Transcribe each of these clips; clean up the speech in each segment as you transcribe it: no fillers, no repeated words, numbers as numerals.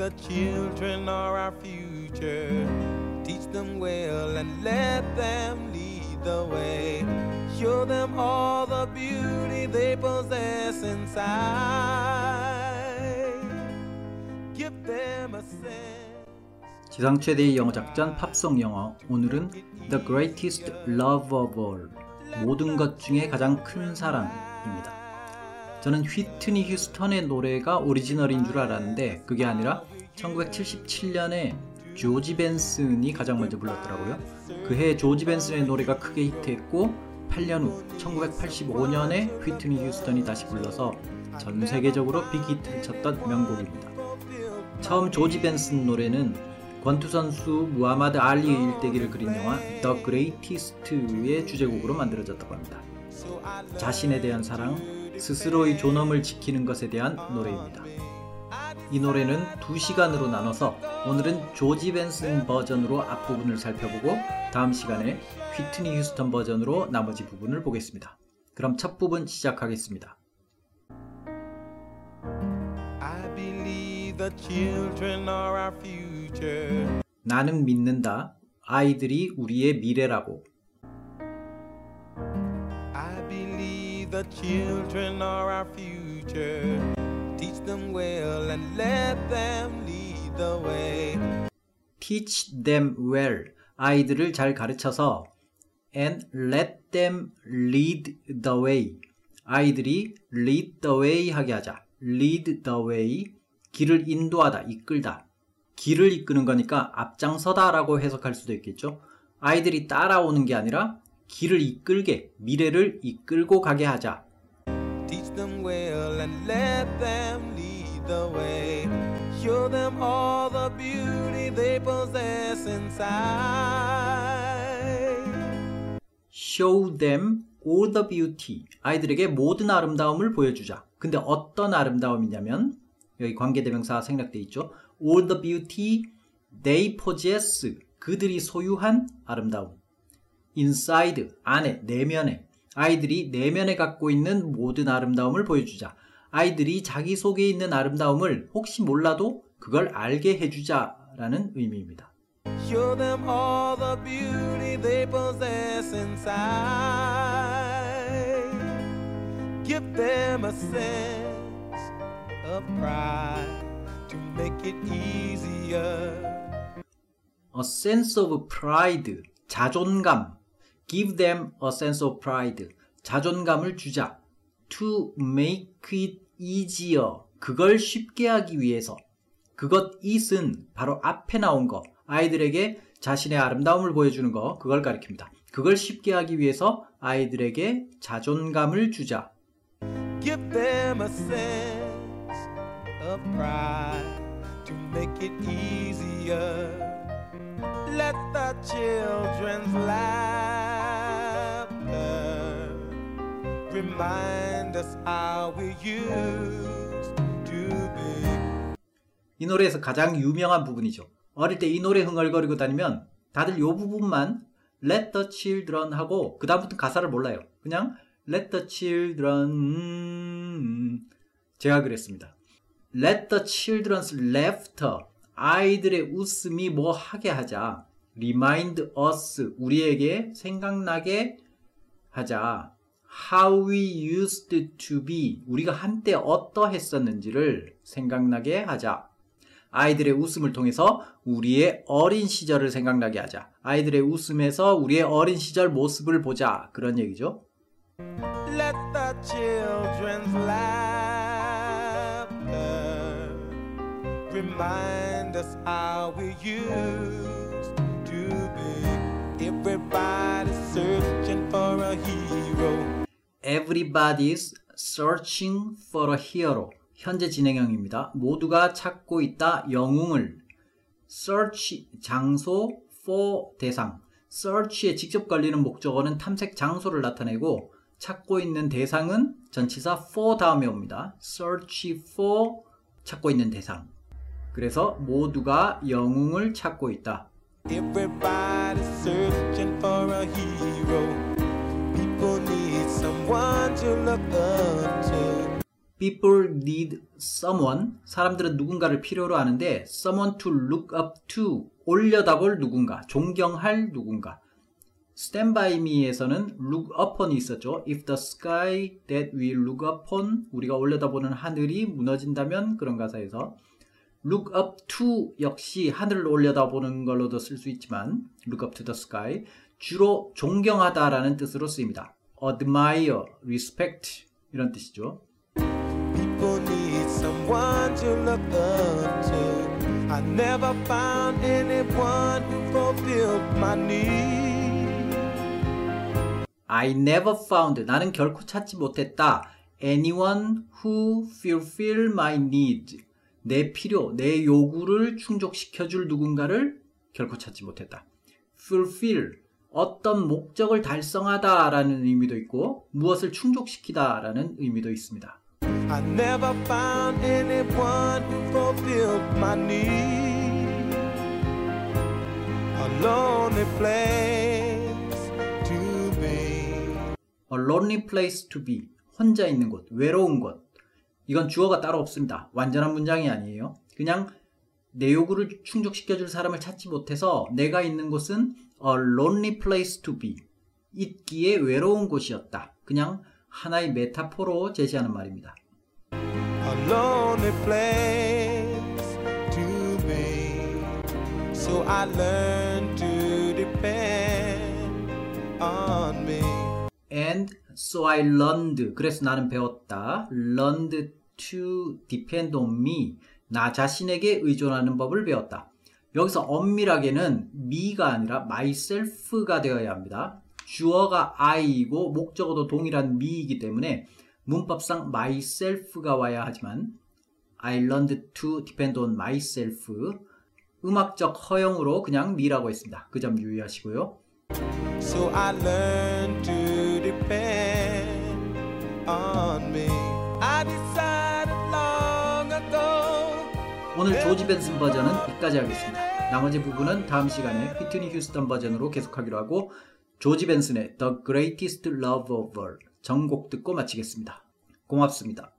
the children are our future. Teach them well and let them lead the way. Show them all the beauty they possess inside. Give them a sense. 지상 최대의 영어 작전 팝송 영어. 오늘은 The Greatest Love of All, 모든 것 중에 가장 큰 사랑입니다. 저는 휘트니 휴스턴의 노래가 오리지널인 줄 알았는데 그게 아니라 1977년에 조지 벤슨이 가장 먼저 불렀더라고요. 그해 조지 벤슨의 노래가 크게 히트했고 8년 후 1985년에 휘트니 휴스턴이 다시 불러서 전 세계적으로 빅히트를 쳤던 명곡입니다. 처음 조지 벤슨 노래는 권투선수 무하마드 알리의 일대기를 그린 영화 The Greatest의 주제곡으로 만들어졌다고 합니다. 자신에 대한 사랑, 스스로의 존엄을 지키는 것에 대한 노래입니다. 이 노래는 2시간으로 나눠서 오늘은 조지 벤슨 버전으로 앞부분을 살펴보고 다음 시간에 휘트니 휴스턴 버전으로 나머지 부분을 보겠습니다. 그럼 첫 부분 시작하겠습니다. 나는 믿는다. 아이들이 우리의 미래라고. The children are our future. Teach them well and let them lead the way. Teach them well. 아이들을 잘 가르쳐서 and let them lead the way. 아이들이 lead the way 하게 하자. lead the way. 길을 인도하다, 이끌다. 길을 이끄는 거니까 앞장서다라고 해석할 수도 있겠죠. 아이들이 따라오는 게 아니라 길을 이끌게, 미래를 이끌고 가게 하자. Teach them well and let them lead the way. Show them all the beauty they possess inside. Show them all the beauty. 아이들에게 모든 아름다움을 보여주자. 근데 어떤 아름다움이냐면 여기 관계대명사 생략되어 있죠. All the beauty they possess. 그들이 소유한 아름다움. inside, 안에, 내면에. 아이들이 내면에 갖고 있는 모든 아름다움을 보여주자. 아이들이 자기 속에 있는 아름다움을 혹시 몰라도 그걸 알게 해주자 라는 의미입니다. Show them all the beauty they possess inside. Give them a sense of pride to make it easier. A sense of pride. 자존감. Give them a sense of pride. 자존감을 주자. To make it easier. 그걸 쉽게 하기 위해서. 그것 it은 바로 앞에 나온 거. 아이들에게 자신의 아름다움을 보여주는 거. 그걸 가리킵니다. 그걸 쉽게 하기 위해서 아이들에게 자존감을 주자. Give them a sense of pride to make it easier. Let the children's laughter remind us how we used to be. 이 노래에서 가장 유명한 부분이죠. 어릴 때 이 노래 흥얼거리고 다니면 다들 이 부분만 Let the children 하고 그 다음부터 가사를 몰라요. 그냥 Let the children 제가 그랬습니다. Let the children's laughter, 아이들의 웃음이 뭐 하게 하자. Remind us, 우리에게 생각나게 하자. How we used to be, 우리가 한때 어떠했었는지를 생각나게 하자. 아이들의 웃음을 통해서 우리의 어린 시절을 생각나게 하자. 아이들의 웃음에서 우리의 어린 시절 모습을 보자. 그런 얘기죠. Let the children's laughter remind us how we used to be. Everybody's searching for a hero. Everybody's searching for a hero. 현재 진행형입니다. 모두가 찾고 있다, 영웅을. Search, 장소, for, 대상. Search에 직접 걸리는 목적어는 탐색 장소를 나타내고 찾고 있는 대상은 전치사 for 다음에 옵니다. Search for, 찾고 있는 대상. 그래서 모두가 영웅을 찾고 있다. Everybody's searching for a hero. People need someone to look up to. people need someone, 사람들은 누군가를 필요로 하는데 someone to look up to, 올려다볼 누군가, 존경할 누군가. Stand by me에서는 look upon이 있었죠. If the sky that we look upon, 우리가 올려다보는 하늘이 무너진다면, 그런 가사에서 look up to 역시 하늘을 올려다보는 걸로도 쓸 수 있지만 look up to the sky, 주로 존경하다 라는 뜻으로 쓰입니다. admire, respect 이런 뜻이죠. People need someone to look up to. I never found anyone who fulfilled my need. I never found, 나는 결코 찾지 못했다. Anyone who fulfill my need, 내 필요, 내 요구를 충족시켜줄 누군가를 결코 찾지 못했다. Fulfill, 어떤 목적을 달성하다 라는 의미도 있고 무엇을 충족시키다 라는 의미도 있습니다. I never found anyone who fulfilled my need. A lonely place. A lonely place to be, 혼자 있는 곳, 외로운 곳. 이건 주어가 따로 없습니다. 완전한 문장이 아니에요. 그냥 내 요구를 충족시켜줄 사람을 찾지 못해서 내가 있는 곳은 a lonely place to be, 있기에 외로운 곳이었다. 그냥 하나의 메타포로 제시하는 말입니다. A lonely place to be, so I learned to depend on me. And so I learned, 그래서 나는 배웠다. learned to depend on me, 나 자신에게 의존하는 법을 배웠다. 여기서 엄밀하게는 me가 아니라 myself가 되어야 합니다. 주어가 I이고 목적어도 동일한 me이기 때문에 문법상 myself가 와야 하지만 I learned to depend on myself, 음악적 허용으로 그냥 me라고 했습니다. 그 점 유의하시고요. So I learned to depend on me. I decided long ago. 오늘 조지 벤슨 버전은 여기까지 하겠습니다. 나머지 부분은 다음 시간에 휘트니 휴스턴 버전으로 계속하기로 하고, 조지 벤슨의 The Greatest Love of All 전곡 듣고 마치겠습니다. 고맙습니다.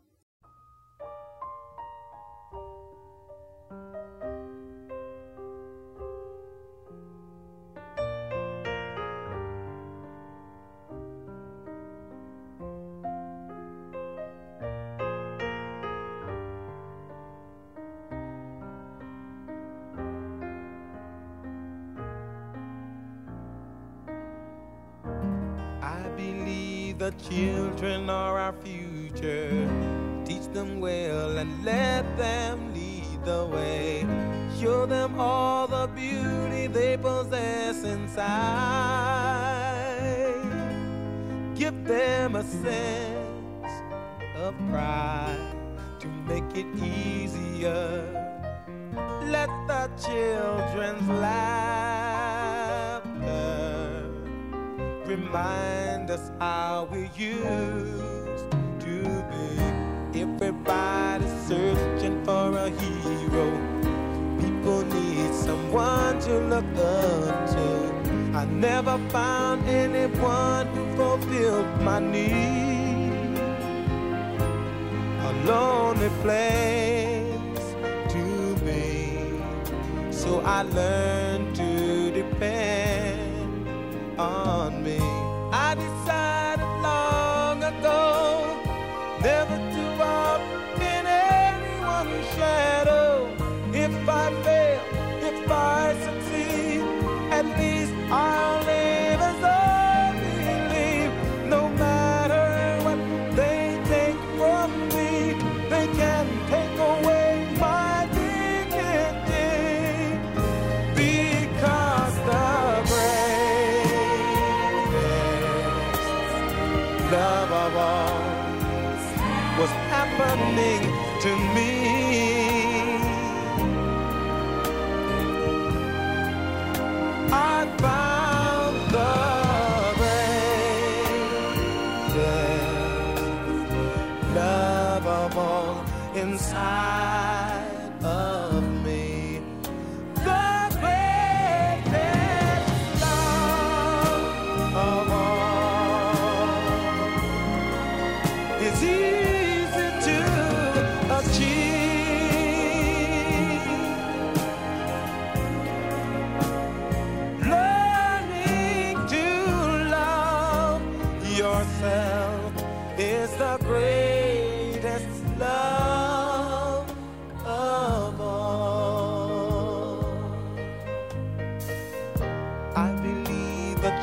The children are our future. Teach them well and let them lead the way. Show them all the beauty they possess inside. Give them a sense of pride to make it easier. Let the children's laughter remind us how we used to be. Everybody's searching for a hero. People need someone to look up to. I never found anyone who fulfilled my need. A lonely place to be. So I learned to depend on me. I decided long ago never to walk in anyone's shadow. If I fail, if I succeed, at least I'll live as I believe. No matter what they take from me, they can take away my dignity, because the great love of all was happening to me. I found the greatest love of all inside of me. The greatest love of all. It's easy to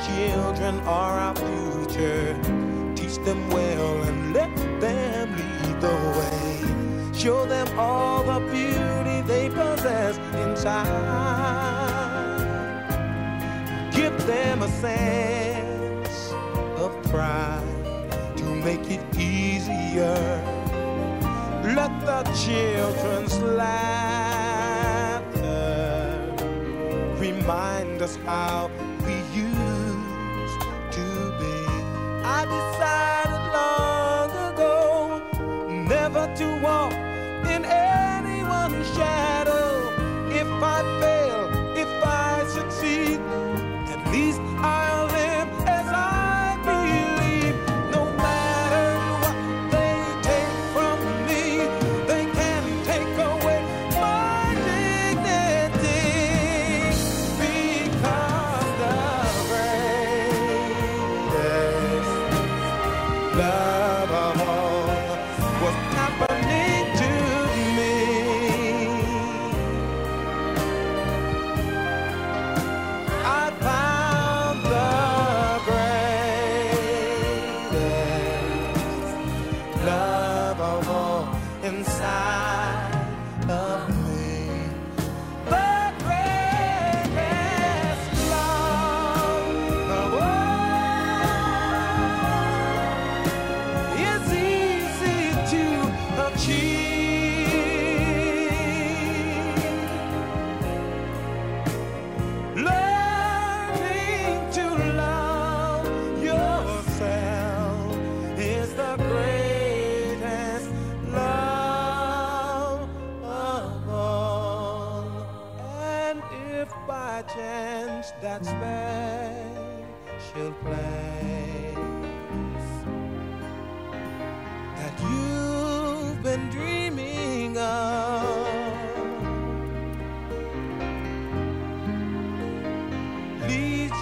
Children are our future. Teach them well and let them lead the way. Show them all the beauty they possess inside. Give them a sense of pride to make it easier. Let the children's laughter remind us how we used to be. I decided long ago never to walk in anyone's shadow. If I fail, if I succeed, at least I'll live as I believe. No matter what they take from me, they can't take away my dignity, because the greatest love of all was happening to me. I found the greatest love of all inside of me. The greatest love of all is easy to achieve. Learning to love yourself is the greatest love of all. And if by chance that special place that you've been dreaming of leads